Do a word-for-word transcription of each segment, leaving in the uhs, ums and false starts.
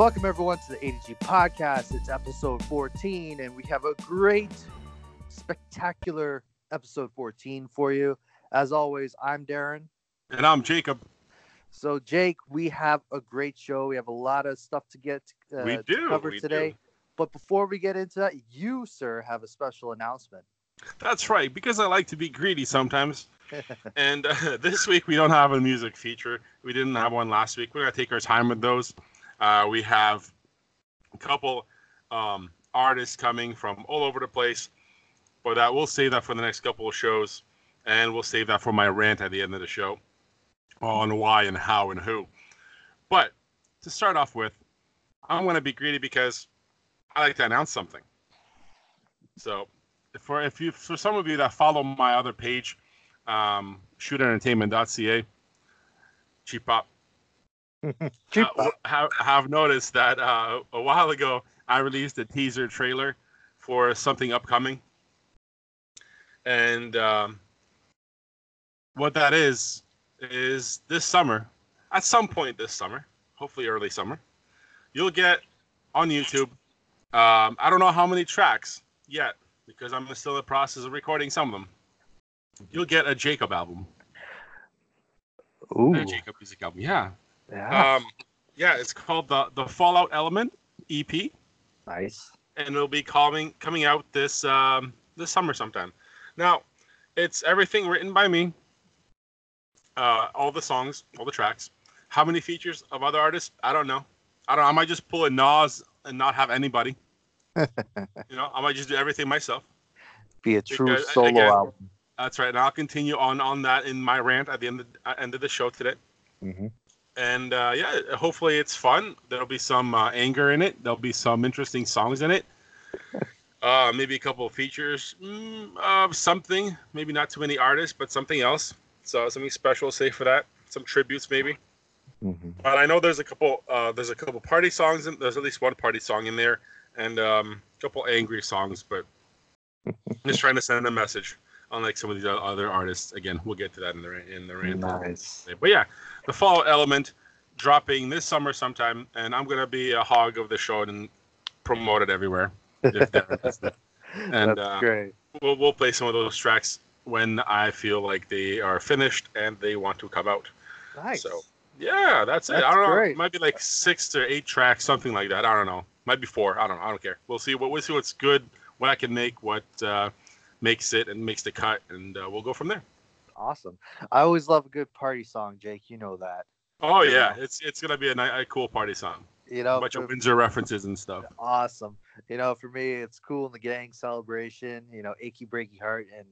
Welcome, everyone, to the A D G Podcast. It's episode fourteen, and we have a great, spectacular episode fourteen for you. As always, I'm Darren. And I'm Jacob. So, Jake, we have a great show. We have a lot of stuff to get uh, we do. to cover we today. Do. But before we get into that, you, sir, have a special announcement. That's right, because I like to be greedy sometimes. and uh, this week, we don't have a music feature. We didn't have one last week. We're going to take our time with those. Uh, we have a couple um, artists coming from all over the place. But uh, we'll save that for the next couple of shows. And we'll save that for my rant at the end of the show on why and how and who. But to start off with, I'm going to be greedy because I like to announce something. So for if you for some of you that follow my other page, um, shoot entertainment dot c a, cheap pop, cheap pop. Uh, have, have noticed that uh, a while ago I released a teaser trailer for something upcoming. And um, what that is, is this summer, at some point this summer, hopefully early summer, you'll get on YouTube, um, I don't know how many tracks yet, because I'm still in the process of recording some of them. You'll get a Jacob album. Ooh. A Jacob music album, yeah. Yeah, um, yeah it's called the, the Fallout Element E P. Nice. And it'll be coming, coming out this um, this summer sometime. Now, it's everything written by me. Uh, all the songs, all the tracks. How many features of other artists? I don't know. I don't. I might just pull a Nas and not have anybody. you know, I might just do everything myself. Be a true because, solo again, album. That's right. And I'll continue on, on that in my rant at the end of, uh, end of the show today. Mm-hmm. And uh, yeah, hopefully it's fun. There'll be some uh, anger in it. There'll be some interesting songs in it. Uh, maybe a couple of features mm, of something. Maybe not too many artists, but something else. So something special, say for that. Some tributes, maybe. Mm-hmm. But I know there's a couple. Uh, there's a couple party songs, and there's at least one party song in there, and um, a couple angry songs. But just trying to send a message. Unlike some of these other artists, again, we'll get to that in the in the rant. Nice. But yeah, the Fallout Element dropping this summer sometime, and I'm gonna be a hog of the show and promote it everywhere. if that and That's uh, great. We'll we'll play some of those tracks when I feel like they are finished and they want to come out. Nice. So, yeah, that's, that's it. I don't know. Great. It might be like six to eight tracks, something like that. I don't know. Might be four. I don't know. I don't care. We'll see. What we'll see what's good, what I can make, what uh, makes it and makes the cut, and uh, we'll go from there. Awesome. I always love a good party song, Jake. You know that. Oh yeah, yeah. it's it's gonna be a, nice, a cool party song. You know, a bunch of Windsor references and stuff. Awesome. You know, for me, it's Cool in the Gang, Celebration. You know, Achy Breaky Heart and.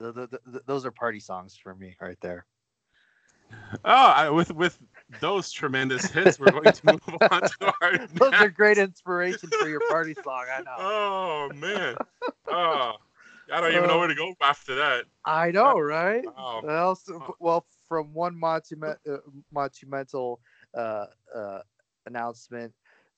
The, the, the, those are party songs for me right there. Oh, I, with with those tremendous hits, we're going to move on to our Those next. Are great inspiration for your party song, I know. Oh, man. Oh, I don't even uh, know where to go after that. I know, right? Oh. Well, so, well, from one monument, uh, monumental uh, uh, announcement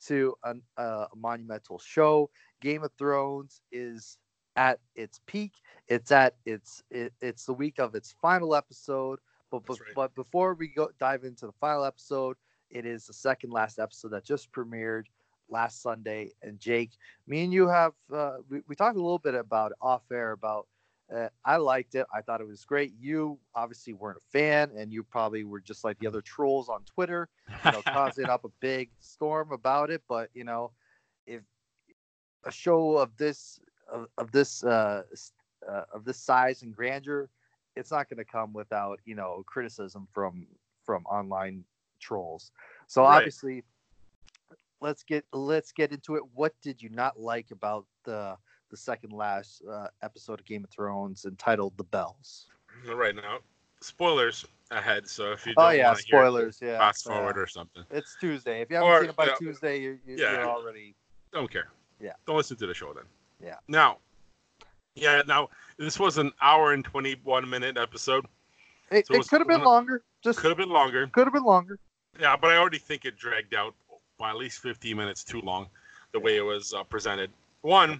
to a uh, monumental show, Game of Thrones is at its peak. It's at its it, it's the week of its final episode. But b- right. but before we go dive into the final episode, it is the second last episode that just premiered last Sunday. And Jake, me and you have uh, we we talked a little bit about it off air. About uh, I liked it. I thought it was great. You obviously weren't a fan, and you probably were just like the other trolls on Twitter, you know, causing up a big storm about it. But you know, if a show of this Of, of this uh, uh, of this size and grandeur, it's not going to come without, you know, criticism from from online trolls. So right. obviously, let's get let's get into it. What did you not like about the the second last uh, episode of Game of Thrones entitled "The Bells"? All right, now spoilers ahead. So if you don't oh yeah, spoilers, hear it, yeah, fast forward yeah. or something. It's Tuesday. If you haven't or, seen it by yeah, Tuesday, you're, you're, yeah, you're already don't care. Yeah, don't listen to the show then. Yeah. Now, yeah. Now this was an hour and twenty-one minute episode. It, so it, it could have been longer. Just could have been longer. Could have been longer. Yeah, but I already think it dragged out by at least fifteen minutes too long, the yeah. way it was uh, presented. One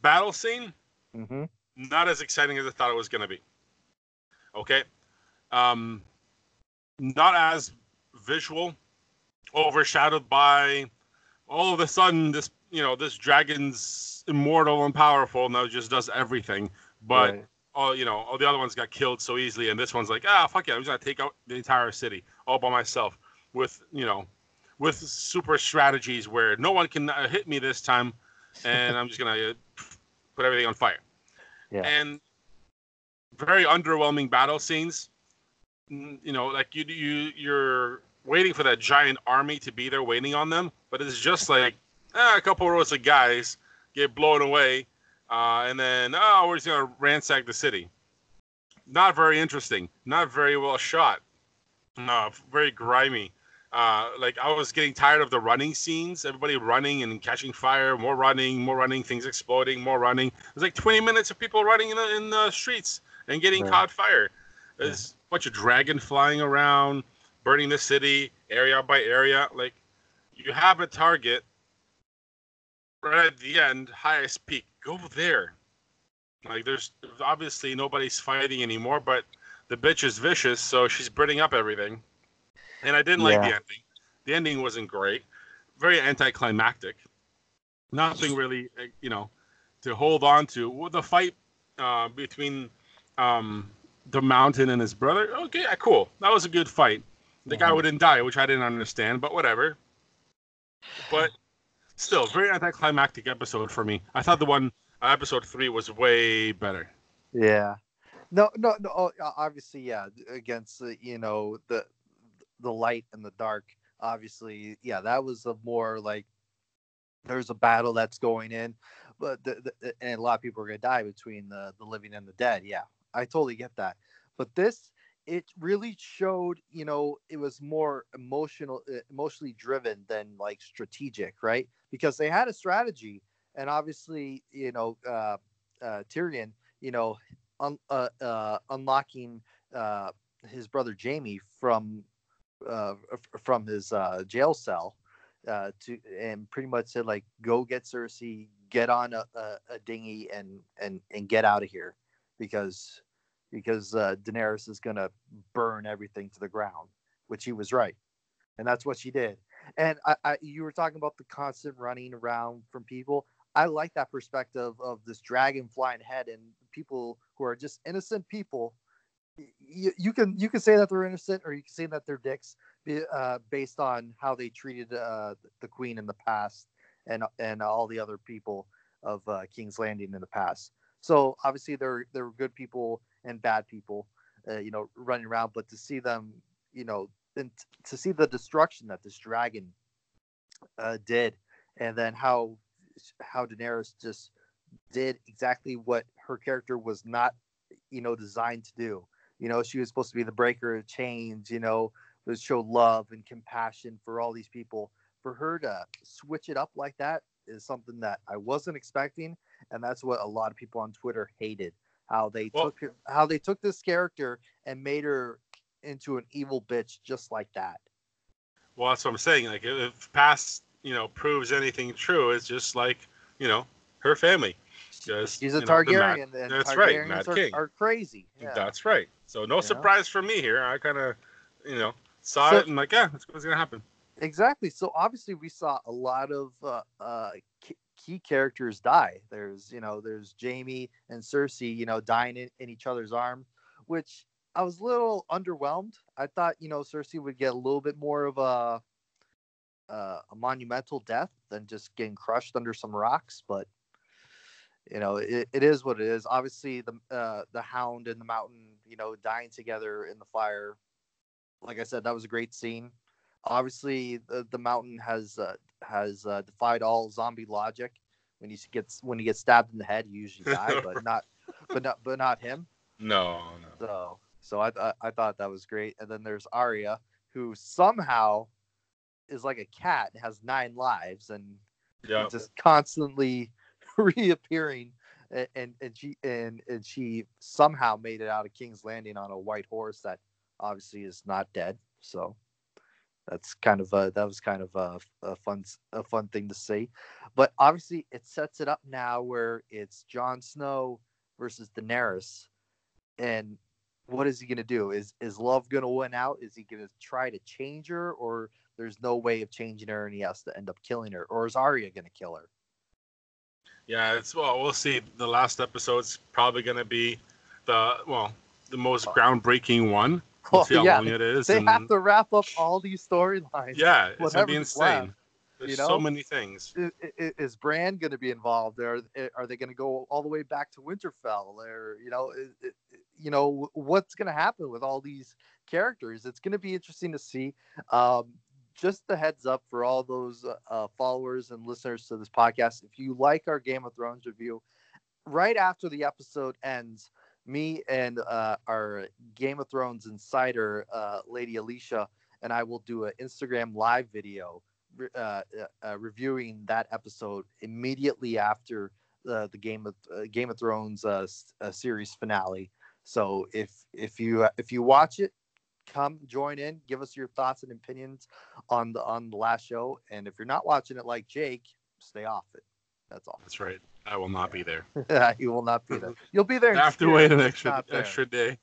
battle scene, mm-hmm. not as exciting as I thought it was going to be. Okay, um, not as visual overshadowed by all of a sudden this, you know, this dragon's immortal and powerful now just does everything. But right. all you know, all the other ones got killed so easily, and this one's like, ah, fuck yeah, I'm just gonna take out the entire city all by myself with, you know, with super strategies where no one can hit me this time, and I'm just gonna put everything on fire. Yeah. And very underwhelming battle scenes. You know, like you you you're waiting for that giant army to be there waiting on them, but it's just like ah, a couple rows of guys get blown away, uh, and then oh, we're just gonna ransack the city. Not very interesting. Not very well shot. Uh, very grimy. Uh, like I was getting tired of the running scenes. Everybody running and catching fire. More running. More running. Things exploding. More running. It was like twenty minutes of people running in the, in the streets and getting yeah. caught fire. There's yeah. a bunch of dragon flying around, burning the city area by area. Like you have a target right at the end, highest peak. Go there. Like there's obviously nobody's fighting anymore, but the bitch is vicious, so she's burning up everything. And I didn't yeah. like the ending. The ending wasn't great. Very anticlimactic. Nothing really, you know, to hold on to. Well, the fight uh, between um, the Mountain and his brother, okay, cool. That was a good fight. The yeah. guy wouldn't die, which I didn't understand, but whatever. But still, very anticlimactic episode for me. I thought the one, uh, episode three was way better. Yeah. No, no, no. Obviously, yeah, against, uh, you know, the... the light and the dark, obviously, yeah, that was a more like there's a battle that's going in, but the, the, and a lot of people are gonna die between the the living and the dead. Yeah, I totally get that. But this, it really showed, you know, it was more emotional, emotionally driven than like strategic, right? Because they had a strategy, and obviously, you know, uh, uh, Tyrion, you know, un, uh, uh, unlocking uh, his brother Jaime from. Uh, from his uh, jail cell, uh, to and pretty much said like, go get Cersei, get on a, a, a dinghy and, and and get out of here, because because uh, Daenerys is gonna burn everything to the ground, which he was right, and that's what she did. And I, I you were talking about the constant running around from people. I like that perspective of this dragon flying head and people who are just innocent people. You, you can you can say that they're innocent, or you can say that they're dicks, uh, based on how they treated uh, the queen in the past, and and all the other people of uh, King's Landing in the past. So obviously there there were good people and bad people, uh, you know, running around. But to see them, you know, and t- to see the destruction that this dragon uh, did, and then how how Daenerys just did exactly what her character was not, you know, designed to do. You know, she was supposed to be the breaker of chains, you know, to show love and compassion for all these people. For her to switch it up like that is something that I wasn't expecting, and that's what a lot of people on Twitter hated. How they well, took how they took this character and made her into an evil bitch just like that. Well, that's what I'm saying. Like, if past, you know, proves anything true, it's just like, you know, her family. Just, He's a Targaryen. Know, Mad, that's Targaryens right. Mad are, King. are crazy. Yeah. That's right. So no yeah. surprise for me here. I kind of, you know, saw so, it and like, yeah, that's what's gonna happen. Exactly. So obviously we saw a lot of uh, uh, key characters die. There's, you know, there's Jaime and Cersei, you know, dying in, in each other's arms, which I was a little underwhelmed. I thought, you know, Cersei would get a little bit more of a uh, a monumental death than just getting crushed under some rocks, but. You know, it, it is what it is. Obviously, the uh, the Hound and the Mountain, you know, dying together in the fire. Like I said, that was a great scene. Obviously, the, the Mountain has uh, has uh, defied all zombie logic. When he gets when he gets stabbed in the head, you usually die, but not but not but not him. No, no. So so I th- I thought that was great. And then there's Arya, who somehow is like a cat and has nine lives and yep. just constantly. reappearing, and, and and she and and she somehow made it out of King's Landing on a white horse that obviously is not dead. So that's kind of a, that was kind of a, a fun a fun thing to see. But obviously it sets it up now where it's Jon Snow versus Daenerys, and what is he going to do? Is is love going to win out? Is he going to try to change her, or there's no way of changing her, and he has to end up killing her. Or is Arya going to kill her? Yeah, it's, well, we'll see. The last episode's probably going to be the, well, the most groundbreaking one. We'll see how yeah, long it is. They and... have to wrap up all these storylines. Yeah, it's going to be insane. Left. There's you know, so many things. Is, is Brand going to be involved? Are, are they going to go all the way back to Winterfell? Or, you know, is, is, you know what's going to happen with all these characters? It's going to be interesting to see. Um, just the heads up for all those uh, followers and listeners to this podcast. If you like our Game of Thrones review, right after the episode ends, me and uh, our Game of Thrones insider, uh, Lady Alicia, and I will do an Instagram live video Uh, uh, reviewing that episode immediately after uh, the Game of uh, Game of Thrones uh, s- uh, series finale. So if if you uh, if you watch it, come join in, give us your thoughts and opinions on the on the last show. And if you're not watching it like Jake, stay off it. That's all. That's right. I will not be there. You will not be there. You'll be there. Have to wait an extra extra day.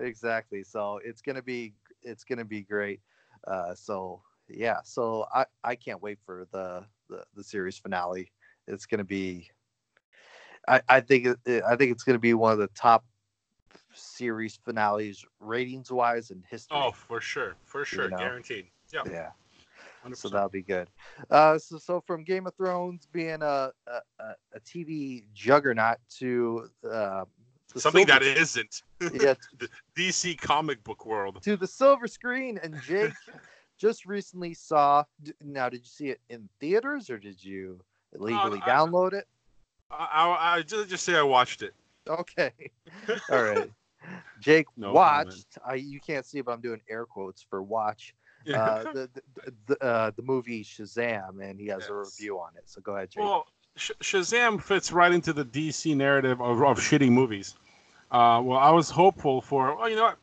Exactly. So it's gonna be it's gonna be great. Uh, so. Yeah, so I, I can't wait for the, the, the series finale. It's gonna be, I, I think it, I think it's gonna be one of the top series finales ratings wise in history. Oh, for sure, for sure, you know? Guaranteed. Yeah, yeah. one hundred percent. So that'll be good. Uh, so so from Game of Thrones being a a, a T V juggernaut to uh, something that it isn't. Yeah, the D C comic book world to the silver screen. And Jake. Just recently saw. Now, did you see it in theaters or did you illegally uh, I, download it? I, I, I just say I watched it. Okay. All right. Jake no watched. I, you can't see, but I'm doing air quotes for watch. Yeah. Uh, the the, the, uh, the movie Shazam, and he has yes. a review on it. So go ahead, Jake. Well, Sh- Shazam fits right into the D C narrative of, of shitty movies. Uh, well, I was hopeful for. Well, you know what?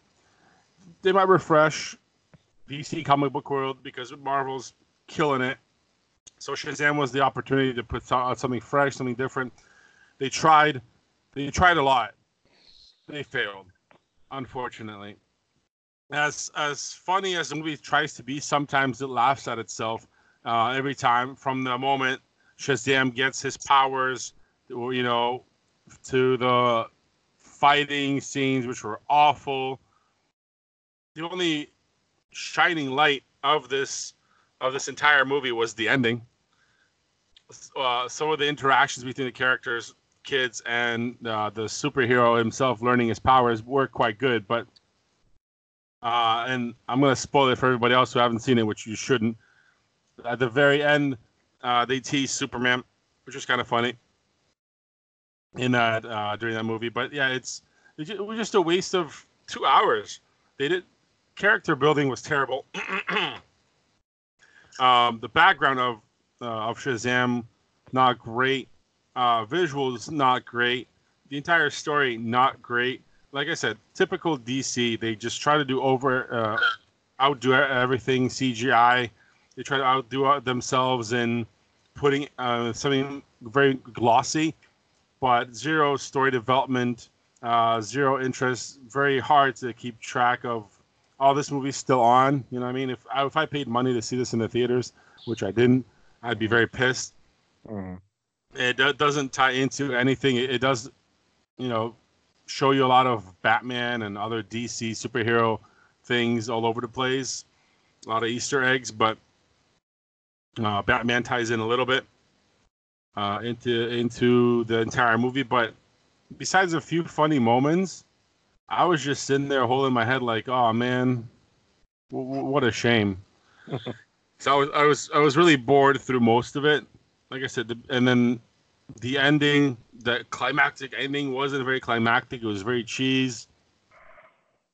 They might refresh D C comic book world because Marvel's killing it. So Shazam was the opportunity to put out something fresh, something different. They tried. They tried a lot. They failed, unfortunately. As as funny as the movie tries to be, sometimes it laughs at itself uh, every time. From the moment Shazam gets his powers, you know, to the fighting scenes, which were awful. The only shining light of this of this entire movie was the ending. Uh, some of the interactions between the characters, kids, and uh, the superhero himself learning his powers were quite good. But uh, and I'm going to spoil it for everybody else who haven't seen it, which you shouldn't. At the very end, uh, they tease Superman, which was kind of funny in that uh, during that movie. But yeah, it's it was just a waste of two hours. They did. Character building was terrible. um, the background of uh, of Shazam, not great. Uh, visuals, not great. The entire story, not great. Like I said, typical D C. They just try to do over, uh, outdo everything C G I. They try to outdo themselves in putting uh, something very glossy, but zero story development, uh, zero interest. Very hard to keep track of. Oh, this movie's still on. You know what I mean? If I, if I paid money to see this in the theaters, which I didn't, I'd be very pissed. Mm. It do- doesn't tie into anything. It, it does, you know, show you a lot of Batman and other D C superhero things all over the place. A lot of Easter eggs, but uh, Batman ties in a little bit uh, into into the entire movie. But besides a few funny moments, I was just sitting there holding my head like, oh, man, w- w- what a shame. So I was, I was I was really bored through most of it. Like I said, the, and then the ending, the climactic ending wasn't very climactic. It was very cheese.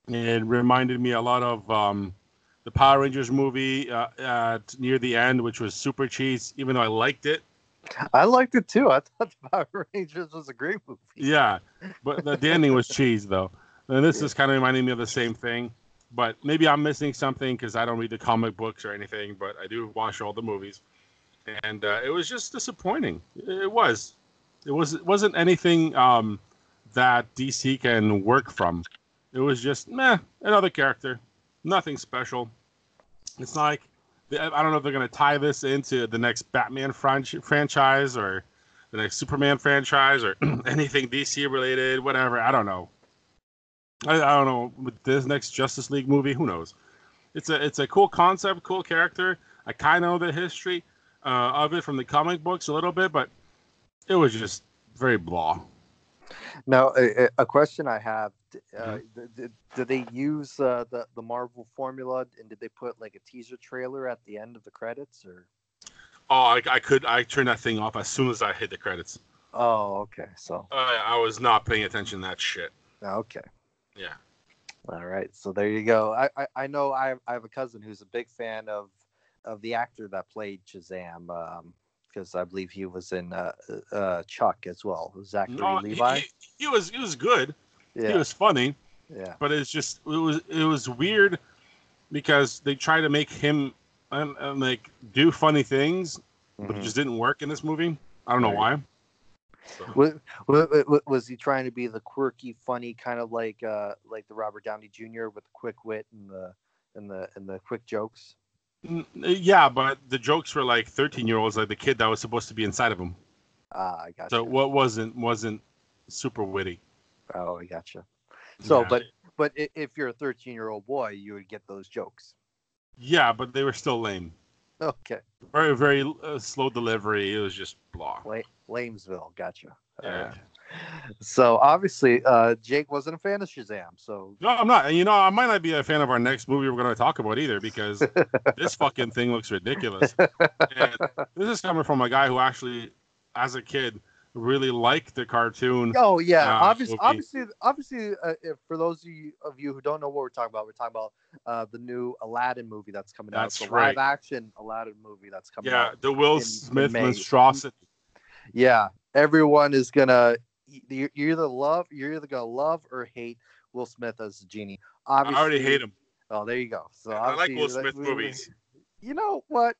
It reminded me a lot of um, the Power Rangers movie uh, uh, near the end, which was super cheese, even though I liked it. I liked it, too. I thought the Power Rangers was a great movie. Yeah, but the, the ending was cheese, though. And this yeah. is kind of reminding me of the same thing, but maybe I'm missing something because I don't read the comic books or anything, but I do watch all the movies, and uh, it was just disappointing. It was. It, was, it wasn't anything um, that D C can work from. It was just, meh, another character. Nothing special. It's like I don't know if they're going to tie this into the next Batman franchise or the next Superman franchise or anything D C related, whatever. I don't know. I, I don't know. With this next Justice League movie, who knows? It's a it's a cool concept, cool character. I kind of know the history uh, of it from the comic books a little bit, but it was just very blah. Now, a, a question I have. Uh, did, did they use uh, the, the Marvel formula, and did they put like a teaser trailer at the end of the credits? Or oh, I, I could I turned that thing off as soon as I hit the credits. Oh, okay. So uh, I was not paying attention to that shit. Okay. Yeah. All right. So there you go. I, I, I know I I have a cousin who's a big fan of of the actor that played Shazam. Um, Because I believe he was in uh, uh, Chuck as well. Zachary no, Levi. He, he was he was good. Yeah. He was funny. Yeah. But it's just it was it was weird because they tried to make him and, and like do funny things, mm-hmm. but it just didn't work in this movie. I don't know right. why. So. Was, was, was he trying to be the quirky, funny kind of like uh, like the Robert Downey Junior with the quick wit and the and the and the quick jokes? Yeah, but the jokes were like thirteen-year-olds, like the kid that was supposed to be inside of him. Ah, I gotcha. So what wasn't wasn't super witty. Oh, I gotcha. So, yeah. but but if you're a thirteen-year-old boy, you would get those jokes. Yeah, but they were still lame. Okay. Very very uh, slow delivery. It was just blah. L- Lamesville, gotcha. Yeah. Uh, so obviously, uh, Jake wasn't a fan of Shazam. So no, I'm not. And you know, I might not be a fan of our next movie we're going to talk about either because this fucking thing looks ridiculous. And this is coming from a guy who actually, as a kid, really liked the cartoon. Oh yeah, uh, obviously, movie. obviously, obviously. Uh, if, for those of you, of you who don't know what we're talking about, we're talking about uh, the new Aladdin movie that's coming that's out. That's right. Live action Aladdin movie that's coming yeah, out. Yeah, the Will in, Smith in monstrosity. Yeah, everyone is gonna. You're either love, you're either gonna love or hate Will Smith as the genie. Obviously, I already hate him. Oh, there you go. So I like Will Smith like, movies. You know what?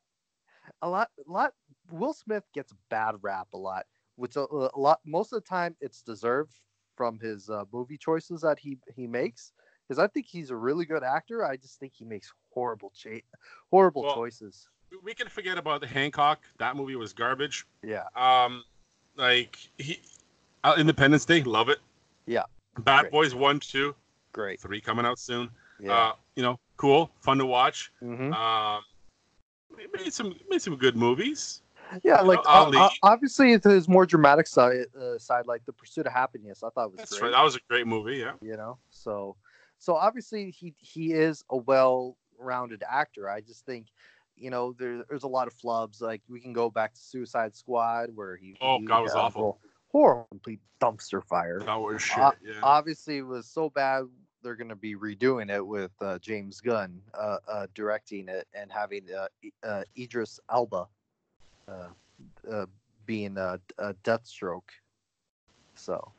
A lot, a lot. Will Smith gets a bad rap a lot, which a, a lot. Most of the time, it's deserved from his uh, movie choices that he he makes. Because I think he's a really good actor. I just think he makes horrible, cha- horrible well, choices. We can forget about the Hancock. That movie was garbage. Yeah. Um, like he. Independence Day, love it. Yeah. Bad Great. Boys one, two. Great. three coming out soon. Yeah. Uh, you know, cool, fun to watch. Mm-hmm. Um, made some made some good movies. Yeah, you like know, uh, obviously it's his more dramatic side, uh, side like The Pursuit of Happiness. I thought it was That's great. Right. That was a great movie, yeah. You know, so so obviously he he is a well-rounded actor. I just think You know, there, there's a lot of flubs. Like we can go back to Suicide Squad where he oh he, god, was uh, awful. Horrible, complete dumpster fire. That was shit. Uh, yeah. Obviously, it was so bad they're going to be redoing it with uh, James Gunn uh, uh, directing it and having uh, uh, Idris Elba uh, uh, being a, a Deathstroke. So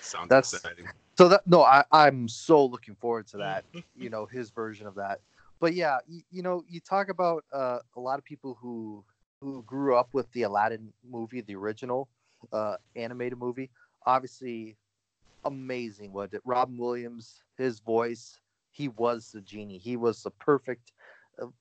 sounds that's, exciting. So that no, I, I'm so looking forward to that. You know, his version of that. But yeah, you, you know, you talk about uh, a lot of people who who grew up with the Aladdin movie, the original. Uh, animated movie, obviously amazing. What Robin Williams, his voice, he was the genie. He was the perfect.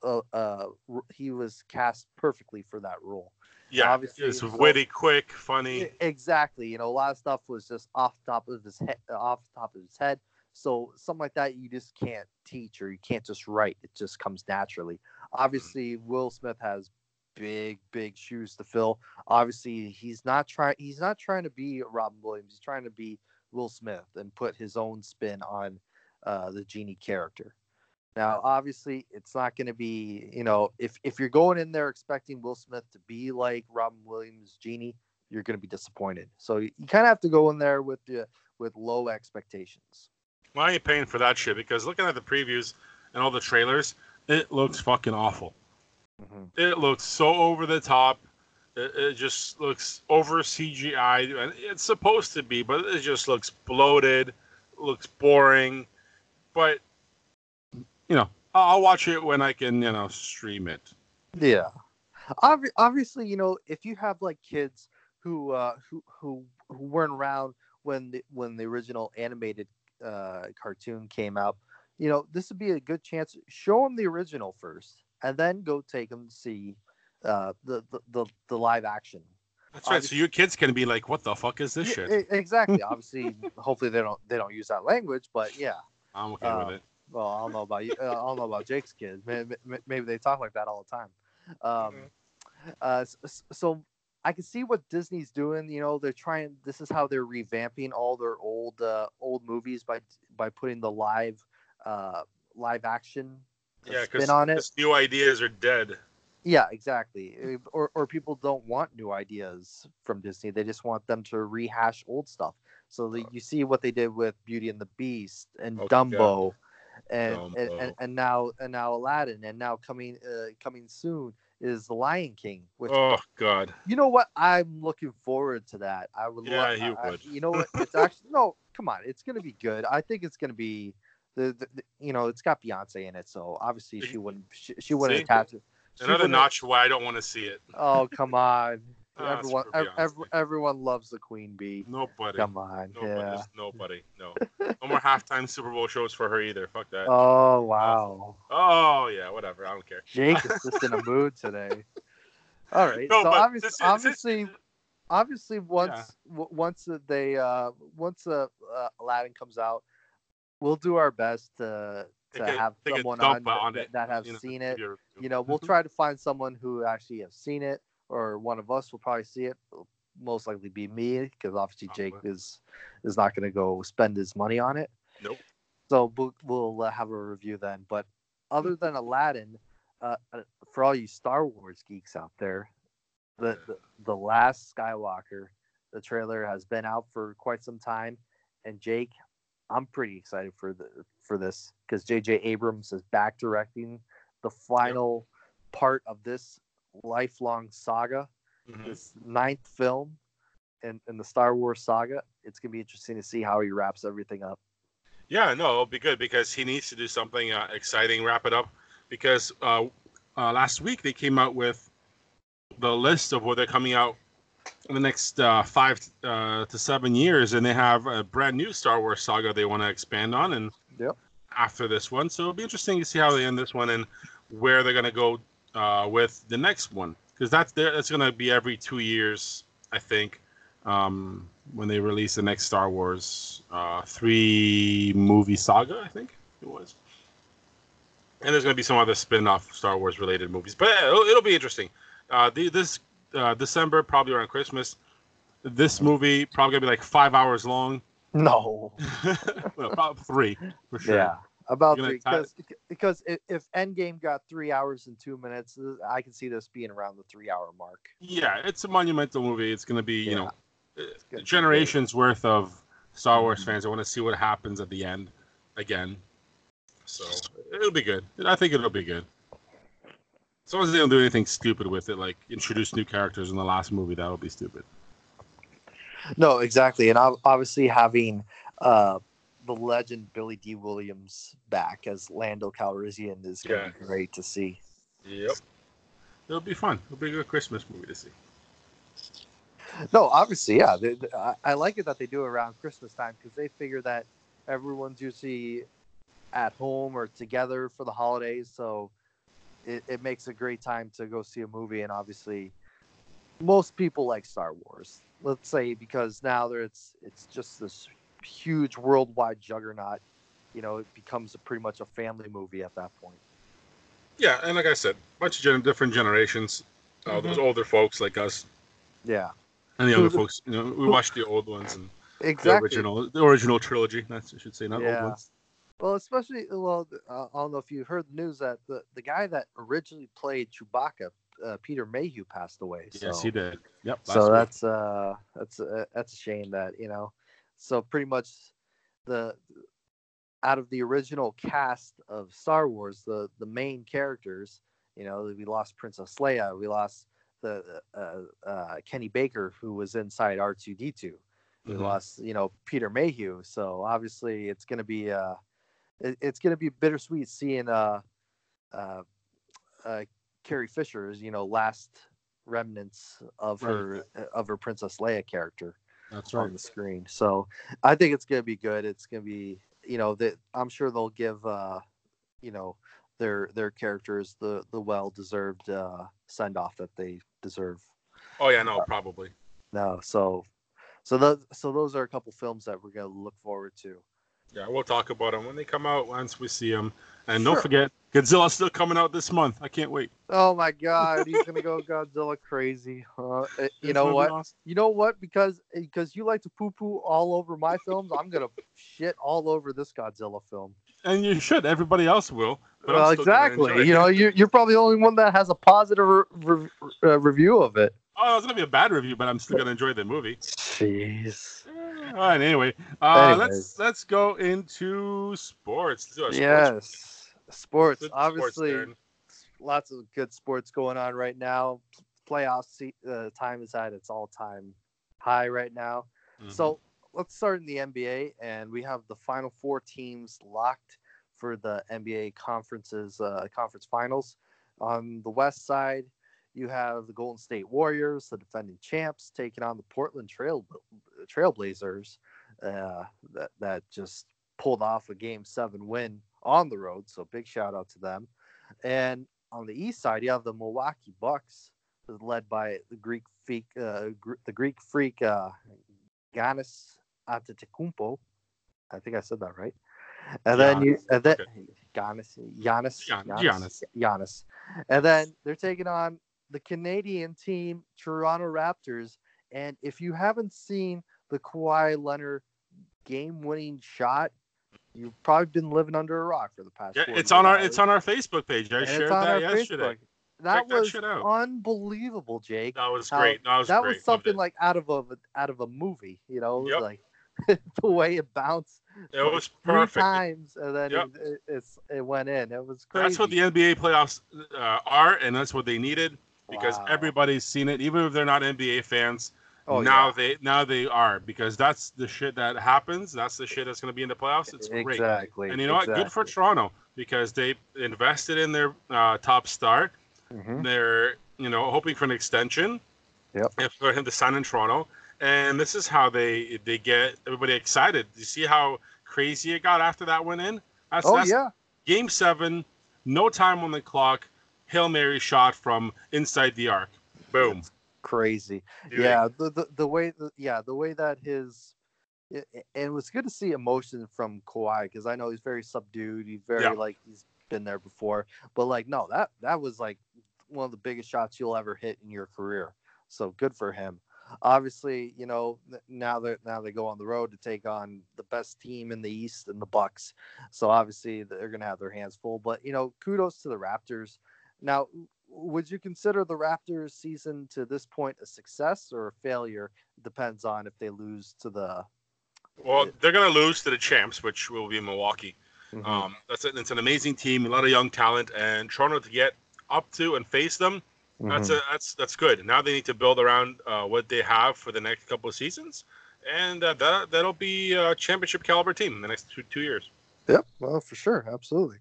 Uh, uh, he was cast perfectly for that role. Yeah, obviously, it was witty, so, quick, funny. Exactly. You know, a lot of stuff was just off the top of his head. Off the top of his head. So something like that, you just can't teach or you can't just write. It just comes naturally. Obviously, mm-hmm. Will Smith has big big shoes to fill. Obviously he's not trying he's not trying to be Robin Williams. He's trying to be Will Smith and put his own spin on uh the genie character. Now obviously it's not going to be, you know, if if you're going in there expecting Will Smith to be like Robin Williams' genie, you're going to be disappointed. So you, you kind of have to go in there with the with low expectations. Well, I ain't paying for that shit because looking at the previews and all the trailers, it looks fucking awful. Mm-hmm. It looks so over the top. It, it just looks over C G I, and it's supposed to be, but it just looks bloated, looks boring. But you know, I'll watch it when I can, you know, stream it. Yeah, Ob- obviously, you know, if you have like kids who uh, who, who who weren't around when the, when the original animated uh, cartoon came out, you know, this would be a good chance. Show them the original first. and then go take them to see uh, the, the, the, the live action. That's right. Obviously, so your kids can be like, "What the fuck is this yeah, shit?" Exactly. Obviously, hopefully they don't they don't use that language, but yeah, I'm okay uh, with it. Well, I don't know about you. I don't know about Jake's kids. Maybe, maybe they talk like that all the time. Um, mm-hmm. uh, so, so I can see what Disney's doing. You know, they're trying. This is how they're revamping all their old uh, old movies by by putting the live uh, live action yeah, spin on it. Because new ideas are dead. Yeah, exactly. Or or people don't want new ideas from Disney. They just want them to rehash old stuff. So the, you see what they did with Beauty and the Beast and oh, Dumbo, and, Dumbo. And, and and now and now Aladdin, and now coming uh, coming soon is The Lion King. Which, oh God! You know what? I'm looking forward to that. I would. Yeah, love, you I, would. I, you know what? It's actually no. Come on, it's gonna be good. I think it's gonna be the, the, the you know it's got Beyonce in it, so obviously she wouldn't she, she wouldn't attach it. She Another notch why I don't want to see it. Oh, come on. oh, everyone ev- ev- everyone loves the Queen Bee. Nobody. Come on. Nobody. Yeah. Nobody. No. No more halftime Super Bowl shows for her either. Fuck that. Oh, wow. Uh, oh, yeah. Whatever. I don't care. Jake is just in a mood today. All right. No, so obviously, this is, obviously, this... obviously, once yeah. w- once they uh, once uh, uh, Aladdin comes out, we'll do our best to... to a, have someone on, on that, it, that have you know, seen it. You know, we'll try to find someone who actually has seen it, or one of us will probably see it. It'll most likely be me, because obviously Jake oh, is is not going to go spend his money on it. Nope. So we'll, we'll uh, have a review then. But other than Aladdin, uh, for all you Star Wars geeks out there, the, the the Last Skywalker, the trailer has been out for quite some time, and Jake, I'm pretty excited for the for this because J J. Abrams is back directing the final yep. part of this lifelong saga, mm-hmm. this ninth film in, in the Star Wars saga. It's going to be interesting to see how he wraps everything up. Yeah, no, it'll be good because he needs to do something uh, exciting, wrap it up, because uh, uh, last week they came out with the list of what they're coming out in the next uh, five uh, to seven years, and they have a brand new Star Wars saga they want to expand on, and yep. after this one, so it'll be interesting to see how they end this one and where they're gonna go uh, with the next one, because that's that's gonna be every two years, I think, um, when they release the next Star Wars uh, three movie saga, I think it was, and there's gonna be some other spin-off Star Wars related movies, but it'll, it'll be interesting. Uh, the, this. Uh, December, probably around Christmas. This movie probably gonna be like five hours long. No, well, about three for sure. Yeah, about three because tie- because if Endgame got three hours and two minutes, I can see this being around the three hour mark. Yeah, it's a monumental movie. It's gonna be you yeah. know generations worth of Star Wars fans. I want to see what happens at the end again. So it'll be good. I think it'll be good. As long as they don't do anything stupid with it, like introduce new characters in the last movie, that would be stupid. No, exactly. And obviously having uh, the legend Billy D. Williams back as Lando Calrissian is going to yeah. be great to see. Yep. It'll be fun. It'll be a good Christmas movie to see. No, obviously, yeah. They, they, I, I like it that they do it around Christmas time because they figure that everyone's usually at home or together for the holidays, so... It, it makes a great time to go see a movie, and obviously, most people like Star Wars. Let's say because now there it's it's just this huge worldwide juggernaut. You know, it becomes a, pretty much a family movie at that point. Yeah, and like I said, a bunch of gen- different generations. Uh, mm-hmm. Those older folks like us. Yeah. And the younger folks, you know, we watched the old ones and exactly. the original, the original trilogy. That's I should say, not yeah. old ones. Well, especially, well, uh, I don't know if you heard the news that the, the guy that originally played Chewbacca, uh, Peter Mayhew, passed away. So. Yes, he did. Yep. So that's uh, that's uh, that's a shame that you know. So pretty much, the out of the original cast of Star Wars, the, the main characters, you know, we lost Princess Leia, we lost the uh, uh, Kenny Baker who was inside R two D two, we mm-hmm. lost you know Peter Mayhew. So obviously, it's going to be uh It's going to be bittersweet seeing uh, uh, uh, Carrie Fisher's, you know, last remnants of right. her of her Princess Leia character That's right. on the screen. So I think it's going to be good. It's going to be, you know, that I'm sure they'll give, uh, you know, their their characters the the well-deserved uh, send-off that they deserve. Oh yeah, no, uh, probably. No, so so those so those are a couple films that we're gonna look forward to. Yeah, we'll talk about them when they come out once we see them. And sure. Don't forget, Godzilla's still coming out this month. I can't wait. Oh my God, he's gonna go Godzilla crazy. Uh, it, you know what? Awesome. You know what? Because because you like to poo-poo all over my films, I'm gonna shit all over this Godzilla film. And you should. Everybody else will. But well, exactly. You know, you're you're probably the only one that has a positive re- re- uh, review of it. Oh, it's gonna be a bad review, but I'm still gonna enjoy the movie. Jeez. All right. Anyway, uh, let's let's go into sports. Let's do our sports. Yes, sports. Obviously, sports, lots of good sports going on right now. Playoff se- uh, time is at its all-time high right now. Mm-hmm. So let's start in the N B A, and we have the final four teams locked for the N B A conferences uh, conference finals. On the West side, you have the Golden State Warriors, the defending champs, taking on the Portland Trail Trail Blazers, uh, that that just pulled off a Game Seven win on the road. So big shout out to them. And on the East side, you have the Milwaukee Bucks, led by the Greek freak, uh, Gr- the Greek freak uh, Giannis Antetokounmpo. I think I said that right. And Giannis. then you, and then okay. Giannis, Giannis, Gian- Giannis, Giannis, Giannis, and then they're taking on the Canadian team, Toronto Raptors, and if you haven't seen the Kawhi Leonard game-winning shot, you've probably been living under a rock for the past. Yeah, it's on hours. our it's on our Facebook page. I and shared that yesterday. Facebook. That Check was that unbelievable, Jake. That was great. That was, that great. was something like out of a out of a movie. You know, yep. like the way it bounced. It was perfect. Three times, and then yep. it, it, it's, it went in. It was crazy. That's what the N B A playoffs uh, are, and that's what they needed. Because wow. everybody's seen it, even if they're not N B A fans. Oh, now yeah. they now they are, because that's the shit that happens. That's the shit that's going to be in the playoffs. It's great. Exactly. And you know exactly. what? Good for Toronto, because they invested in their uh, top star. Mm-hmm. They're you know hoping for an extension. Yep. For him to sign in Toronto, and this is how they they get everybody excited. You see how crazy it got after that went in. That's, oh that's yeah. Game seven, no time on the clock. Hail Mary shot from inside the arc. Boom. That's crazy. Dude. Yeah, the, the the way the, yeah, the way that his it, and it was good to see emotion from Kawhi, because I know he's very subdued, he's very yeah. like he's been there before, but like no, that that was like one of the biggest shots you'll ever hit in your career. So good for him. Obviously, you know, now that now they go on the road to take on the best team in the East and the Bucks. So obviously they're going to have their hands full, but you know, kudos to the Raptors. Now, would you consider the Raptors season to this point a success or a failure? Depends on if they lose to the... Well, they're going to lose to the champs, which will be Milwaukee. Mm-hmm. Um, that's it. It's an amazing team, a lot of young talent, and Toronto to get up to and face them, mm-hmm. that's a, that's that's good. Now they need to build around uh, what they have for the next couple of seasons, and uh, that, that'll be a championship-caliber team in the next two, two years. Yep, well, for sure, absolutely.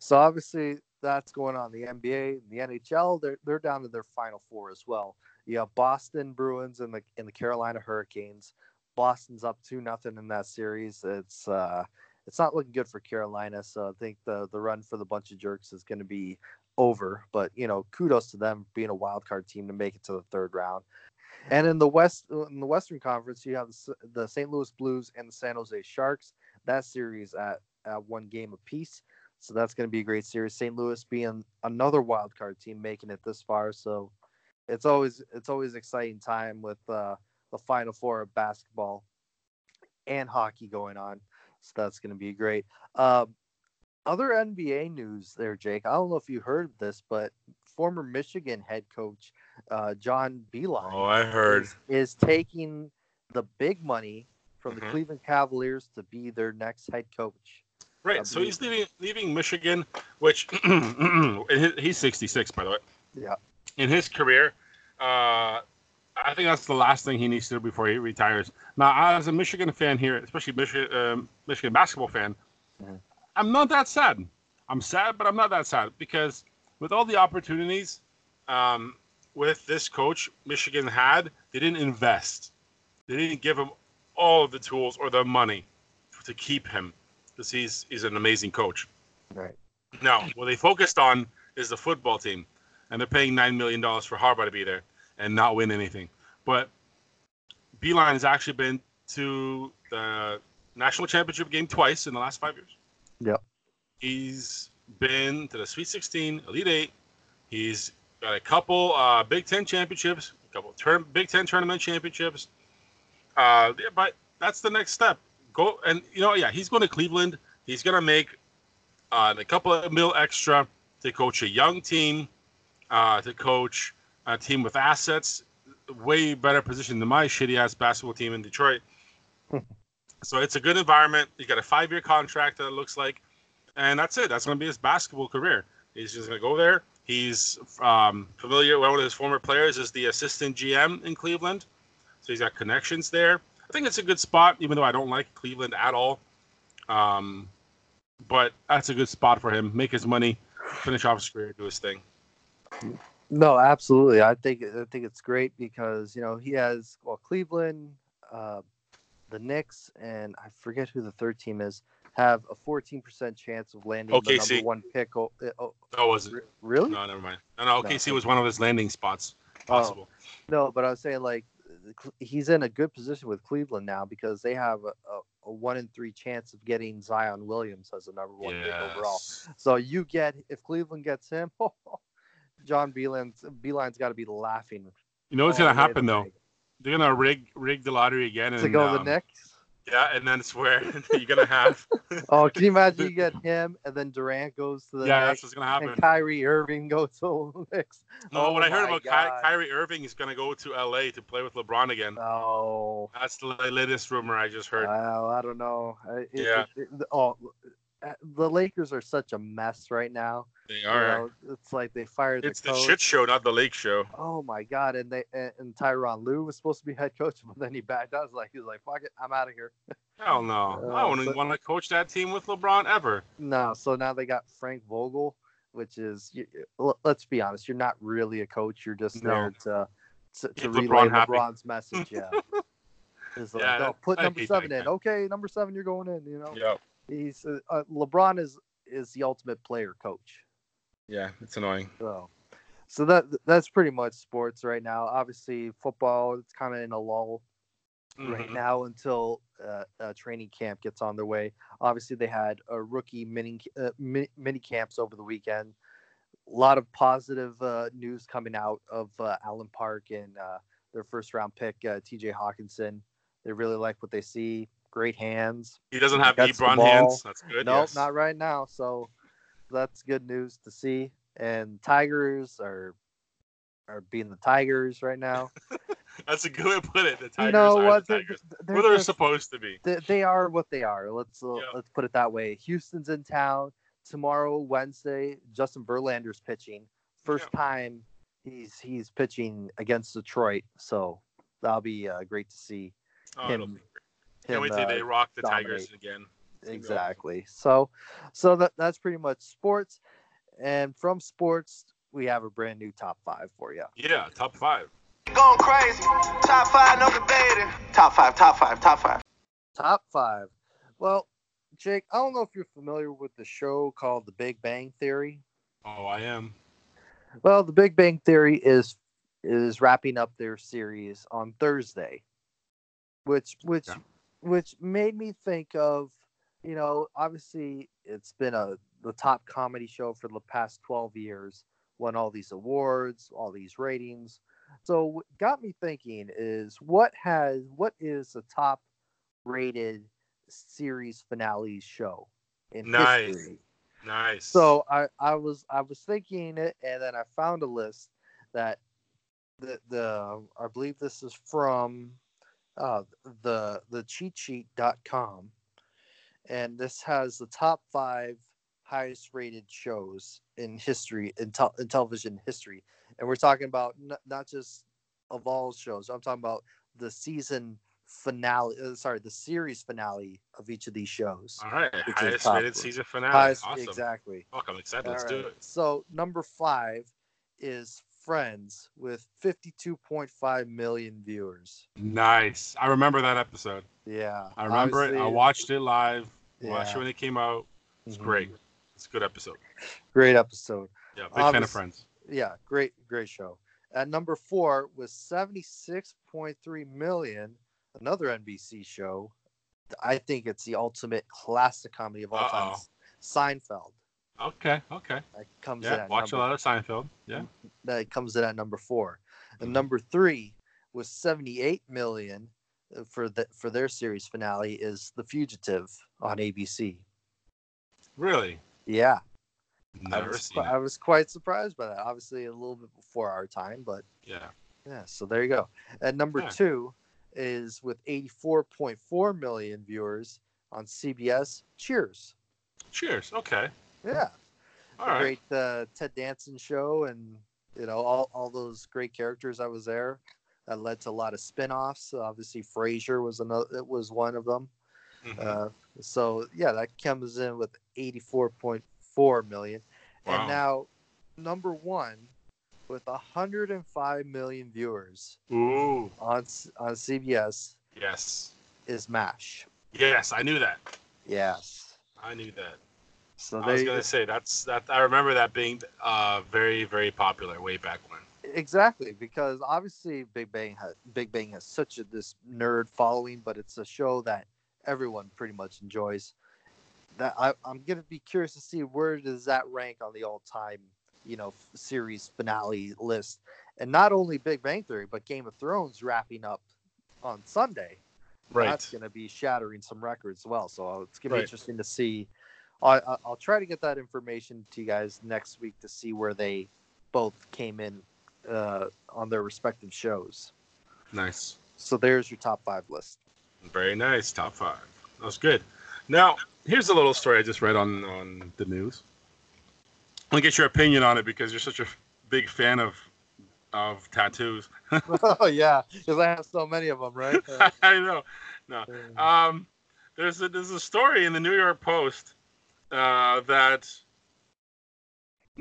So, obviously... that's going on. The N B A, the N H L, they're they're down to their final four as well. You have Boston Bruins and the and the Carolina Hurricanes. Boston's up two nothing in that series. It's uh, it's not looking good for Carolina, so I think the the run for the bunch of jerks is going to be over. But you know, kudos to them being a wild card team to make it to the third round. And in the West, in the Western Conference, you have the, the Saint Louis Blues and the San Jose Sharks. That series at at one game apiece. So that's going to be a great series. Saint Louis being another wild card team, making it this far. So it's always it's always an exciting time with uh, the Final Four of basketball and hockey going on. So that's going to be great. Uh, other N B A news there, Jake. I don't know if you heard this, but former Michigan head coach uh, John Beilein oh, I heard. Is, is taking the big money from mm-hmm. the Cleveland Cavaliers to be their next head coach. Right, so he's leaving leaving Michigan, which he's sixty-six, by the way. Yeah. In his career, uh, I think that's the last thing he needs to do before he retires. Now, as a Michigan fan here, especially Michi- uh, Michigan basketball fan, mm-hmm. I'm not that sad. I'm sad, but I'm not that sad, because with all the opportunities um, with this coach Michigan had, they didn't invest. They didn't give him all of the tools or the money to keep him. Because he's, he's an amazing coach. Right. No, what they focused on is the football team, and they're paying nine million dollars for Harbaugh to be there and not win anything. But Beeline has actually been to the national championship game twice in the last five years. Yep. He's been to the Sweet sixteen, Elite eight. He's got a couple uh, Big Ten championships, a couple term- Big Ten tournament championships. Uh, yeah, but that's the next step. Go and, you know, yeah, he's going to Cleveland. He's going to make uh, a couple of mil extra to coach a young team, uh, to coach a team with assets, way better position than my shitty-ass basketball team in Detroit. So it's a good environment. He's got a five-year contract that it looks like, and that's it. That's going to be his basketball career. He's just going to go there. He's um, familiar. One of his former players is the assistant G M in Cleveland, so he's got connections there. I think it's a good spot, even though I don't like Cleveland at all. Um, but that's a good spot for him. Make his money, finish off his career, do his thing. No, absolutely. I think I think it's great because, you know, he has, well, Cleveland, uh, the Knicks, and I forget who the third team is, have a fourteen percent chance of landing O K C. The number one pick. Oh, oh, that wasn't. Really? No, never mind. No, no, O K C no. was one of his landing spots possible. Oh. No, but I was saying, like, he's in a good position with Cleveland now because they have a, a, a one in three chance of getting Zion Williams as the number one yes. pick overall. So you get, if Cleveland gets him, oh, John Beeline's, Beeline's got to be laughing. You know what's going to happen, though? They're going to rig rig the lottery again. To and, go um, the Knicks? Yeah, and then it's where you're going to have. Oh, can you imagine you get him and then Durant goes to the yeah, Knicks? Yeah, that's what's going to happen. And Kyrie Irving goes to the Knicks. No, oh, what I heard about Ky- Kyrie Irving is going to go to L A to play with LeBron again. Oh. That's the latest rumor I just heard. Well, I don't know. It, yeah. It, it, oh, the Lakers are such a mess right now. They are. You know, it's like they fired the It's the coach. Shit show, not the lake show. Oh my God! And they and Tyronn Lue was supposed to be head coach, but then he backed out. Like he's like, "Fuck it, I'm out of here." Hell no! Uh, I don't so, want to coach that team with LeBron ever. No. So now they got Frank Vogel, which is, let's be honest, you're not really a coach. You're just no. there to to, to relay LeBron LeBron's message. Yeah. It's like, yeah, no, that, put number seven in. That. Okay, number seven, you're going in. You know. Yep. He's uh, LeBron is is the ultimate player coach. Yeah, it's annoying. So, so that that's pretty much sports right now. Obviously, football, it's kind of in a lull mm-hmm. right now until uh, a training camp gets on their way. Obviously, they had a rookie mini uh, mini, mini camps over the weekend. A lot of positive uh, news coming out of uh, Allen Park and uh, their first round pick, uh, T J Hawkinson. They really like what they see. Great hands. He doesn't have LeBron hands. That's good. No, nope, yes. not right now. So. That's good news to see. And Tigers are are being the Tigers right now. That's a good way to put it. The Tigers you know, are what? The Tigers. They're, they're, what they're just, supposed to be. They, they are what they are. Let's uh, yeah. let's put it that way. Houston's in town tomorrow, Wednesday. Justin Verlander's pitching. First yeah. time he's he's pitching against Detroit. So that'll be uh, great to see oh, him. him Can't wait till uh, they rock the dominate. Tigers again. Exactly. So, so that that's pretty much sports. And from sports, we have a brand new top five for you. Yeah, top five. Going crazy. Top five, no debating. Top five, top five, top five. Top five. Well, Jake, I don't know if you're familiar with the show called The Big Bang Theory. Oh, I am. Well, The Big Bang Theory is is wrapping up their series on Thursday, which which yeah. which made me think of. You know, obviously, it's been a the top comedy show for the past twelve years, won all these awards, all these ratings. So what got me thinking is what has what is the top rated series finale show in nice. history? Nice. So I, I was I was thinking it, and then I found a list that the the I believe this is from uh, the the cheat sheet dot com. And this has the top five highest rated shows in history, in, te- in television history. And we're talking about n- not just of all shows. I'm talking about the season finale, uh, sorry, the series finale of each of these shows. All right. Highest rated season finale. Highest, awesome. Exactly. Fuck, I'm excited. All Let's right. do it. So number five is Friends with fifty-two point five million viewers. Nice. I remember that episode. Yeah. I remember it. I watched it live. Yeah. Watched it when it came out. It's mm-hmm. great. It's a good episode. Great episode. Yeah, big Obviously, fan of Friends. Yeah, great, great show. At number four was seventy-six point three million dollars, another N B C show. I think it's the ultimate classic comedy of all Uh-oh. time, Seinfeld. Okay, okay. That comes yeah, in watch number, a lot of Seinfeld. Yeah. That comes in at number four. And mm-hmm. number three was seventy-eight million dollars for the for their series finale is The Fugitive on A B C. Really? Yeah. Never I was, seen it. I was quite surprised by that. Obviously, a little bit before our time, but yeah, yeah. So there you go. And number yeah. two is with eighty-four point four million viewers on C B S. Cheers. Cheers. Okay. Yeah. All right. Great uh, Ted Danson show, and you know all all those great characters that was there. That led to a lot of spinoffs. Obviously, Frasier was another. It was one of them. Mm-hmm. Uh, so yeah, that comes in with eighty-four point four million. Wow. And now number one with one hundred five million viewers Ooh. on on C B S. Yes. Is MASH. Yes, I knew that. Yes. I knew that. So I was going to say that's that. I remember that being uh, very, very popular way back when. Exactly, because obviously Big Bang has, Big Bang has such a this nerd following, but it's a show that everyone pretty much enjoys. That I, I'm going to be curious to see where does that rank on the all-time, you know, series finale list, and not only Big Bang Theory, but Game of Thrones wrapping up on Sunday. Right, that's going to be shattering some records as well. So it's going to be interesting to see. I'll, I'll try to get that information to you guys next week to see where they both came in uh, on their respective shows. Nice. So there's your top five list. Very nice. Top five. That was good. Now, here's a little story I just read on, on the news. I want to get your opinion on it because you're such a big fan of of tattoos. Oh, yeah. Because I have so many of them, right? I know. No. Um, there's, a, there's a story in the New York Post Uh, that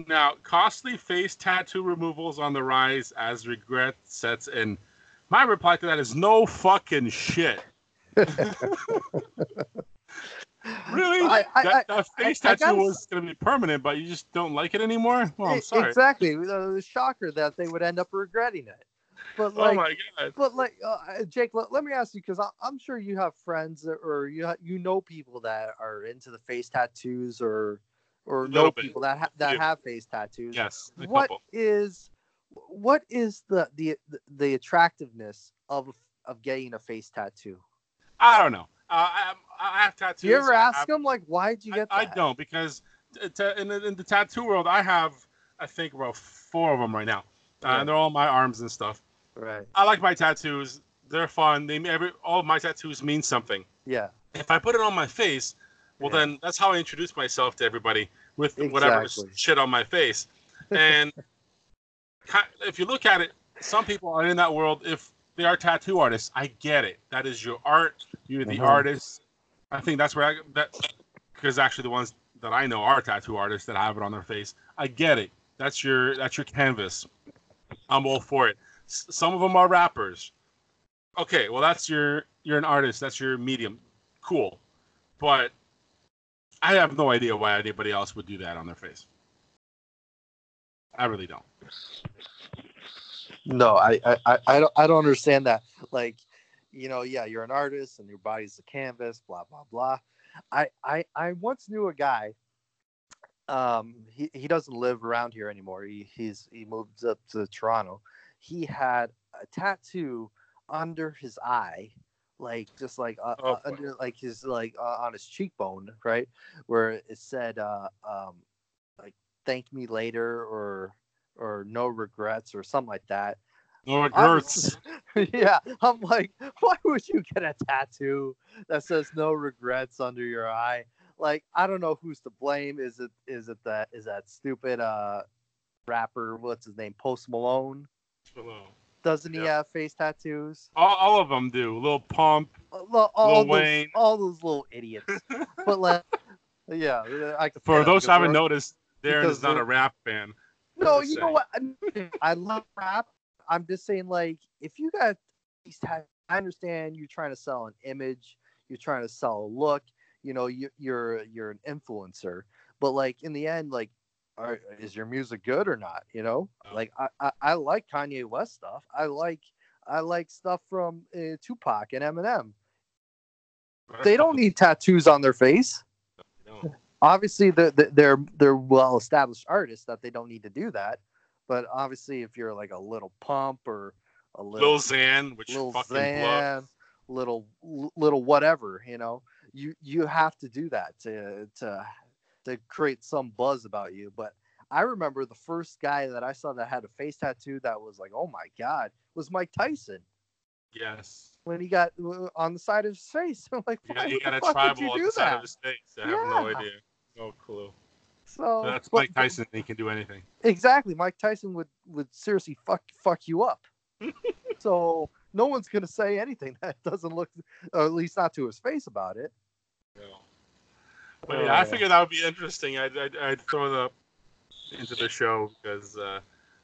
now costly face tattoo removals on the rise as regret sets in. My reply to that is no fucking shit. Really? I, I, that, that face I, tattoo I gotta, was going to be permanent, but you just don't like it anymore? Well, I'm sorry. Exactly. It was a shocker that they would end up regretting it. But like, oh my God. But like, uh, Jake, let, let me ask you, because I'm sure you have friends that, or you ha- you know people that are into the face tattoos, or or know bit. people that ha- that yeah. have face tattoos. Yes. What couple. is what is the, the the attractiveness of of getting a face tattoo? I don't know. Uh, I I have tattoos. Do you ever ask have, them like, why did you get? I, that? I don't because t- t- in, the, in the tattoo world, I have I think about four of them right now, uh, right. and they're all my arms and stuff. Right. I like my tattoos. They're fun. They every all of my tattoos mean something. Yeah. If I put it on my face, well yeah. then that's how I introduce myself to everybody with exactly. whatever shit on my face. And if you look at it, some people are in that world. If they are tattoo artists, I get it. That is your art. You're the mm-hmm. artist. I think that's where I that because actually the ones that I know are tattoo artists that have it on their face. I get it. That's your that's your canvas. I'm all for it. Some of them are rappers. Okay, well, that's your, you're an artist. That's your medium. Cool. But I have no idea why anybody else would do that on their face. I really don't. No, I, I, I, don't, I don't understand that. Like, you know, yeah, you're an artist and your body's the canvas, blah, blah, blah. I, I, I once knew a guy. Um, he, he doesn't live around here anymore. He, he's, he moved up to Toronto. He had a tattoo under his eye, like just like uh, oh, under like his like uh, on his cheekbone, right, where it said uh, um, like "thank me later" or or "no regrets" or something like that. No regrets. I'm, yeah, I'm like, why would you get a tattoo that says "no regrets" under your eye? Like, I don't know who's to blame. Is it is it that is that stupid uh, rapper? What's his name? Post Malone. Hello. Doesn't he yep. have face tattoos? All, all of them do. Lil Pump, all, all Lil those, Wayne, all those little idiots. But like, yeah, I for those who haven't noticed, Darren is not a rap fan. No, you say. know what? I love rap. I'm just saying, like, if you got these tattoos, I understand you're trying to sell an image, you're trying to sell a look. You know, you, you're you're an influencer, But like in the end, like, are, is your music good or not? You know, like I, I, I like Kanye West stuff. I like I like stuff from uh, Tupac and Eminem. They don't need tattoos on their face. No. Obviously, the, the, they're they're well established artists that they don't need to do that. But obviously, if you're like a Lil Pump or a little Lil Xan, which Lil fucking Xan, love. little little whatever, you know, you you have to do that to to to create some buzz about you. But I remember the first guy that I saw that had a face tattoo that was like, oh my god, was Mike Tyson. Yes. When he got on the side of his face, I'm like, yeah, he got a tribal on the side that? of his face. I yeah. have no idea, no clue. So, so that's but, Mike Tyson. He can do anything. Exactly, Mike Tyson would would seriously fuck fuck you up. So no one's gonna say anything that doesn't look, or at least not to his face, about it. No. But yeah, uh, I figured that would be interesting. I'd I'd, I'd throw it up into the show because uh,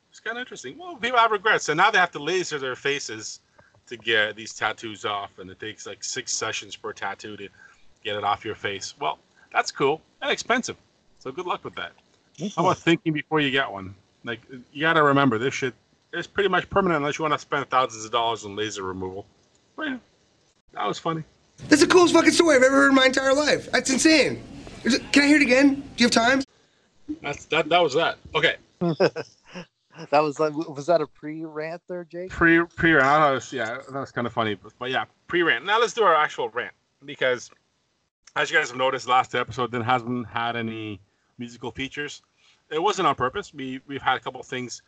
it's kind of interesting. Well, people have regrets, so now they have to laser their faces to get these tattoos off, and it takes like six sessions per tattoo to get it off your face. Well, that's cool and expensive, so good luck with that. How about thinking before you get one? Like, you gotta remember, this shit is pretty much permanent unless you want to spend thousands of dollars on laser removal. But yeah, that was funny. That's the coolest fucking story I've ever heard in my entire life. That's insane. It, can I hear it again? Do you have time? That's that. That was that. Okay. That was like, was that a pre-rant there, Jake? Pre pre-rant. I don't know, was, yeah, that was kind of funny, but, but yeah, pre-rant. Now let's do our actual rant, because as you guys have noticed, last episode then hasn't had any musical features. It wasn't on purpose. We we've had a couple of things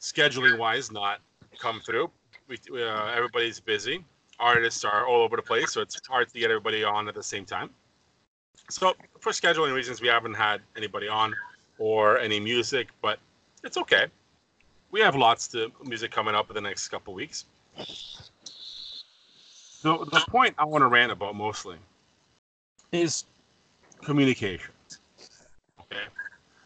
scheduling wise not come through. We uh, everybody's busy. Artists are all over the place, so it's hard to get everybody on at the same time. So for scheduling reasons, we haven't had anybody on or any music, but it's okay. We have lots of music coming up in the next couple weeks. So the point I want to rant about mostly is communication. Okay.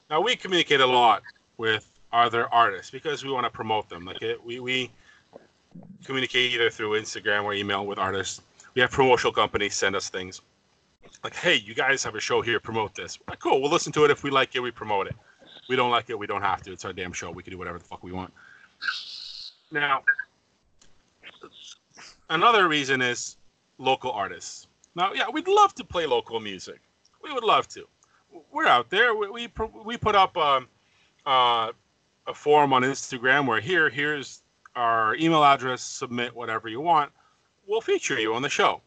Now, we communicate a lot with other artists because we want to promote them. Like it, we, we communicate either through Instagram or email with artists. We have promotional companies send us things. Like, hey, you guys have a show here, promote this. Like, cool, we'll listen to it. If we like it, we promote it. We don't like it, we don't have to. It's our damn show. We can do whatever the fuck we want. Now, another reason is local artists. Now, yeah, we'd love to play local music. We would love to. We're out there. We we, we put up um, uh, a forum on Instagram where here, here's our email address. Submit whatever you want. We'll feature you on the show.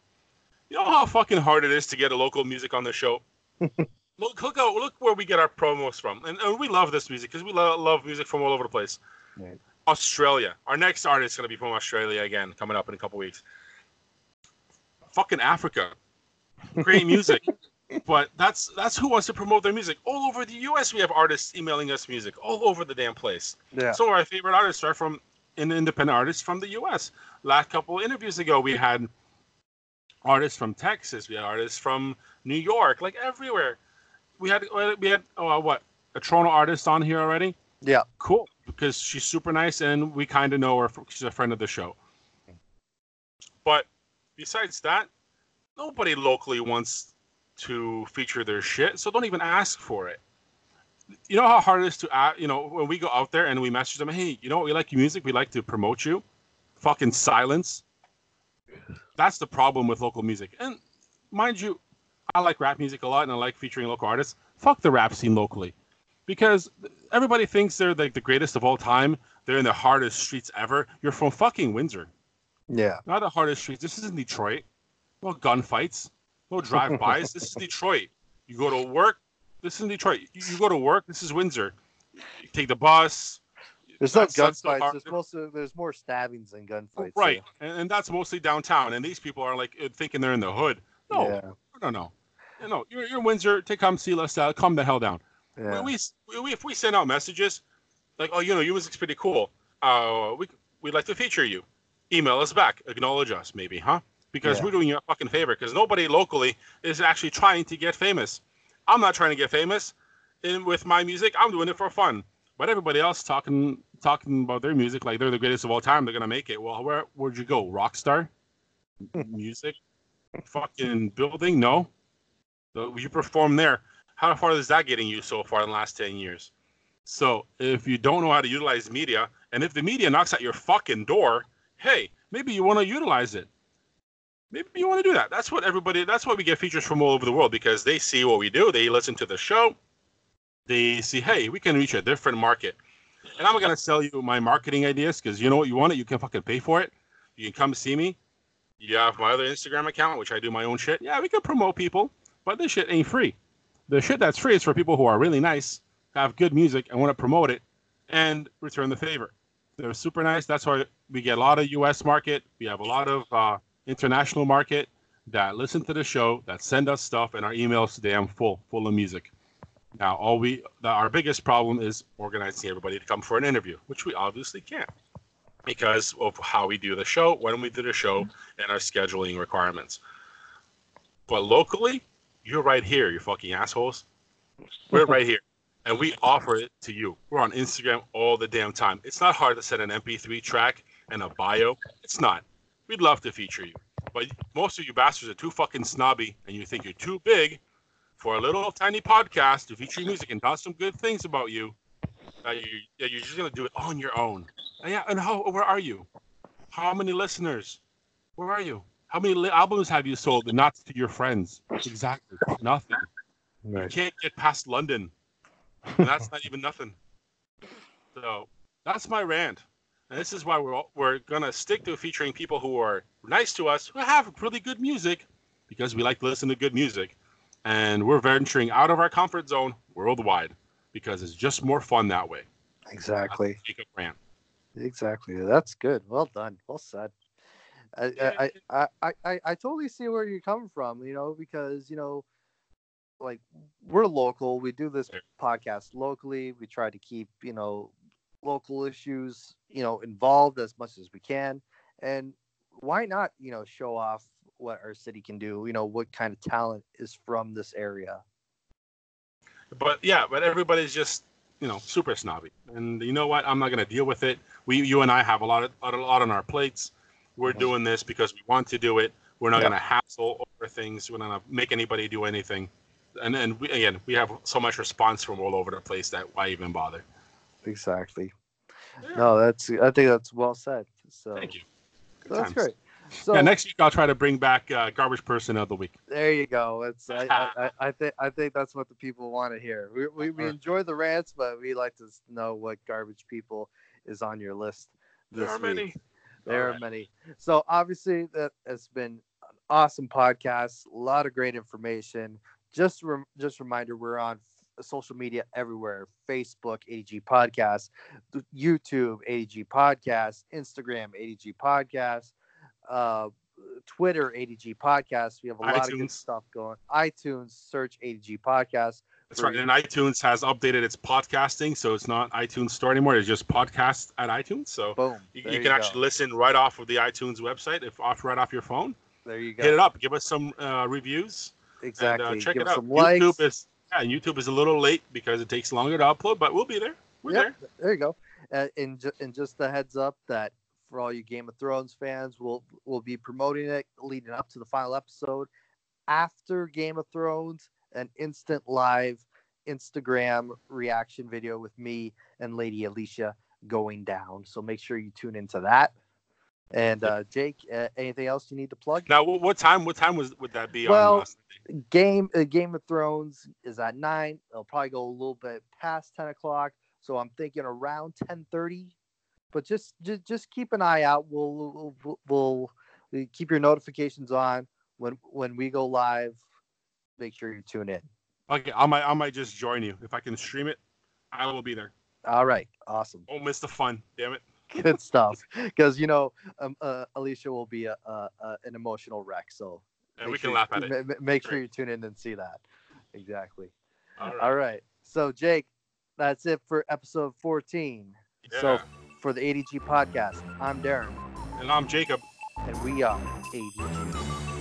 You know how fucking hard it is to get a local music on the show? Look, look, out, look where we get our promos from. And, and we love this music because we lo- love music from all over the place. Right. Australia. Our next artist is going to be from Australia again, coming up in a couple weeks. Fucking Africa. Great music. But that's that's who wants to promote their music. All over the U S, we have artists emailing us music. All over the damn place. Yeah. So our favorite artists are from in, independent artists from the U S. Last couple of interviews ago, we had artists from Texas. We had artists from New York. Like, everywhere. We had we had oh, what a Toronto artist on here already. Yeah, cool, because she's super nice and we kind of know her. She's a friend of the show. But besides that, nobody locally wants to feature their shit, so don't even ask for it. You know how hard it is to ask, you know, when we go out there and we message them, hey, you know what, we like your music, we like to promote you. Fucking silence. That's the problem with local music. And mind you, I like rap music a lot, and I like featuring local artists. Fuck the rap scene locally, because everybody thinks they're like the greatest of all time. They're in the hardest streets ever. You're from fucking Windsor. Yeah. Not the hardest streets. This isn't Detroit. No gunfights. No drive-bys. This is Detroit. You go to work. This is Detroit. You, you go to work. This is Windsor. You take the bus. There's not gunfights. There's mostly, there's more stabbings than gunfights. Right, yeah. and, and that's mostly downtown. And these people are like thinking they're in the hood. No, yeah. no, no. You know, you're, you're Windsor. Take come see us out. Come the hell down. Yeah. We, we if we send out messages like, oh, you know, your music's pretty cool. Uh, we we'd like to feature you. Email us back. Acknowledge us, maybe, huh? Because yeah. we're doing you a fucking favor. Because nobody locally is actually trying to get famous. I'm not trying to get famous. And with my music, I'm doing it for fun. But everybody else talking talking about their music like they're the greatest of all time. They're gonna make it. Well, where where'd you go? Rockstar music, fucking building? No. You perform there. How far is that getting you so far in the last ten years? So if you don't know how to utilize media, and if the media knocks at your fucking door, hey, maybe you want to utilize it. Maybe you want to do that. That's what everybody, that's why we get features from all over the world, because they see what we do. They listen to the show. They see, hey, we can reach a different market. And I'm going to sell you my marketing ideas, because you know what, you want it, you can fucking pay for it. You can come see me. You have my other Instagram account, which I do my own shit. Yeah, we can promote people, but this shit ain't free. The shit that's free is for people who are really nice, have good music, and want to promote it, and return the favor. They're super nice. That's why we get a lot of U S market. We have a lot of uh, international market that listen to the show, that send us stuff, and our emails damn full, full of music. Now, all we the, our biggest problem is organizing everybody to come for an interview, which we obviously can't because of how we do the show, when we do the show, and our scheduling requirements. But locally, you're right here, you fucking assholes. We're right here, and we offer it to you. We're on Instagram all the damn time. It's not hard to set an M P three track and a bio. It's not. We'd love to feature you, but most of you bastards are too fucking snobby, and you think you're too big for a little tiny podcast to feature music and tell some good things about you, uh, you yeah, you're just going to do it on your own. And yeah, and how, where are you? How many listeners? Where are you? How many li- albums have you sold, and not to your friends? Exactly. Nothing. Right. You can't get past London. And that's not even nothing. So that's my rant. And this is why we're, we're going to stick to featuring people who are nice to us, who have really good music, because we like to listen to good music. And we're venturing out of our comfort zone worldwide because it's just more fun that way. Exactly. Exactly. That's good. Well done. Well said. I, I, I, I, I totally see where you're coming from, you know, because, you know, like we're local. We do this podcast locally. We try to keep, you know, local issues, you know, involved as much as we can. And why not, you know, show off what our city can do, you know, what kind of talent is from this area. But yeah, but everybody's just, you know, super snobby. And you know what? I'm not going to deal with it. We, you and I have a lot of, a lot on our plates. We're doing this because we want to do it. We're not yeah. going to hassle over things. We're not going to make anybody do anything. And then we, again, we have so much response from all over the place that why even bother? Exactly. Yeah. No, that's, I think that's well said. So thank you. Good that's times. Great. So, yeah, next week I'll try to bring back uh, Garbage Person of the Week. There you go. It's I, I, I, I think I think that's what the people want to hear. We, we we enjoy the rants, but we like to know what garbage people is on your list this week. There are week. many. There All are right. many. So obviously that has been an awesome podcast. A lot of great information. Just re- just reminder, we're on social media everywhere: Facebook, A D G Podcast, YouTube, A D G Podcast, Instagram, A D G Podcast. Uh, Twitter, A D G Podcast. We have a lot iTunes. of good stuff going. iTunes, search A D G Podcast. That's right. And iTunes has updated its podcasting, so it's not iTunes Store anymore. It's just podcasts at iTunes. So Boom. you, you can you actually listen right off of the iTunes website, if off right off your phone. There you go. Hit it up. Give us some uh, reviews. Exactly. And, uh, check Give it us out. Some likes. YouTube is yeah. YouTube is a little late because it takes longer to upload, but we'll be there. We're yep. there. There you go. Uh, and ju- and just a heads up that. For all you Game of Thrones fans, we'll we'll be promoting it leading up to the final episode after Game of Thrones, an instant live Instagram reaction video with me and Lady Alicia going down. So make sure you tune into that. And uh, Jake, uh, anything else you need to plug? Now, what time? What time was would that be? Well, on Well, Game uh, Game of Thrones is at nine. It'll probably go a little bit past ten o'clock. So I'm thinking around ten thirty. But just, just just keep an eye out. We'll, we'll we'll keep your notifications on when when we go live. Make sure you tune in. Okay, I might I might just join you if I can stream it. I will be there. All right, awesome. Don't miss the fun. Damn it. Good stuff. Because you know, um, uh, Alicia will be a, a, a an emotional wreck. So and we can sure laugh you, at it. Ma- make sure you tune in and see that. Exactly. All right. All right. So Jake, that's it for episode fourteen. Yeah. So. For the A D G Podcast, I'm Darren. And I'm Jacob. And we are A D G.